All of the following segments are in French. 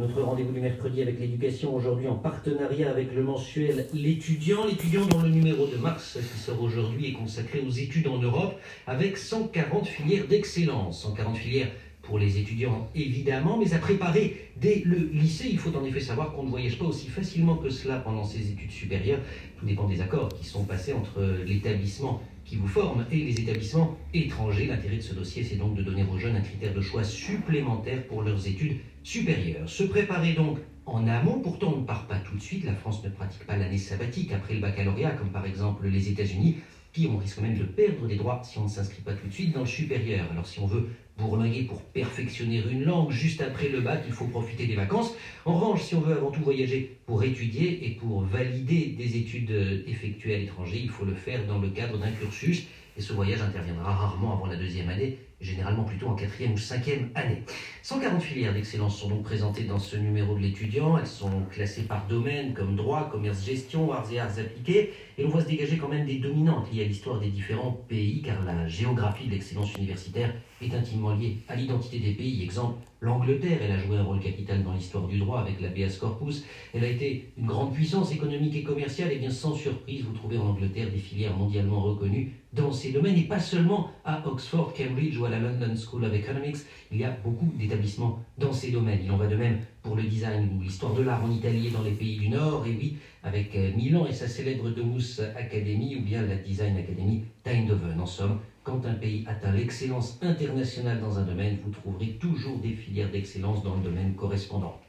Notre rendez-vous du mercredi avec l'éducation, aujourd'hui en partenariat avec le mensuel L'étudiant. L'étudiant dont le numéro de mars qui sort aujourd'hui est consacré aux études en Europe avec 140 filières d'excellence. 140 filières pour les étudiants évidemment, mais à préparer dès le lycée. Il faut en effet savoir qu'on ne voyage pas aussi facilement que cela pendant ses études supérieures. Tout dépend des accords qui sont passés entre l'établissement qui vous forme et les établissements étrangers. L'intérêt de ce dossier, c'est donc de donner aux jeunes un critère de choix supplémentaire pour leurs études supérieures. Se préparer donc en amont, pourtant on ne part pas tout de suite. La France ne pratique pas l'année sabbatique après le baccalauréat, comme par exemple les États-Unis, qui on risque même de perdre des droits si on ne s'inscrit pas tout de suite dans le supérieur. Alors si on veut bourlinguer pour perfectionner une langue juste après le bac, il faut profiter des vacances. En revanche, si on veut avant tout voyager pour étudier et pour valider des études effectuées à l'étranger, il faut le faire dans le cadre d'un cursus. Et ce voyage interviendra rarement avant la deuxième année, généralement plutôt en quatrième ou cinquième année. 140 filières d'excellence sont donc présentées dans ce numéro de l'étudiant. Elles sont classées par domaine, comme droit, commerce, gestion, arts et arts appliqués. Et on voit se dégager quand même des dominantes liées à l'histoire des différents pays, car la géographie de l'excellence universitaire est intimement liée à l'identité des pays. Exemple, l'Angleterre, elle a joué un rôle capital dans l'histoire du droit avec l'Habeas Corpus. Elle a été une grande puissance économique et commerciale. Et bien sans surprise, vous trouvez en Angleterre des filières mondialement reconnues dans ces domaines, et pas seulement à Oxford, Cambridge ou à la London School of Economics. Il y a beaucoup d'établissements dans ces domaines. Il en va de même pour le design ou l'histoire de l'art en Italie et dans les pays du Nord, et oui, avec Milan et sa célèbre Domus Academy ou bien la Design Academy d'Eindhoven. En somme, quand un pays atteint l'excellence internationale dans un domaine, vous trouverez toujours des filières d'excellence dans le domaine correspondant.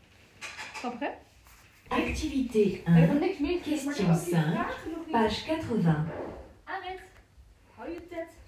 Après activité 1, question 5, page 80. Arrête. Hou je tête.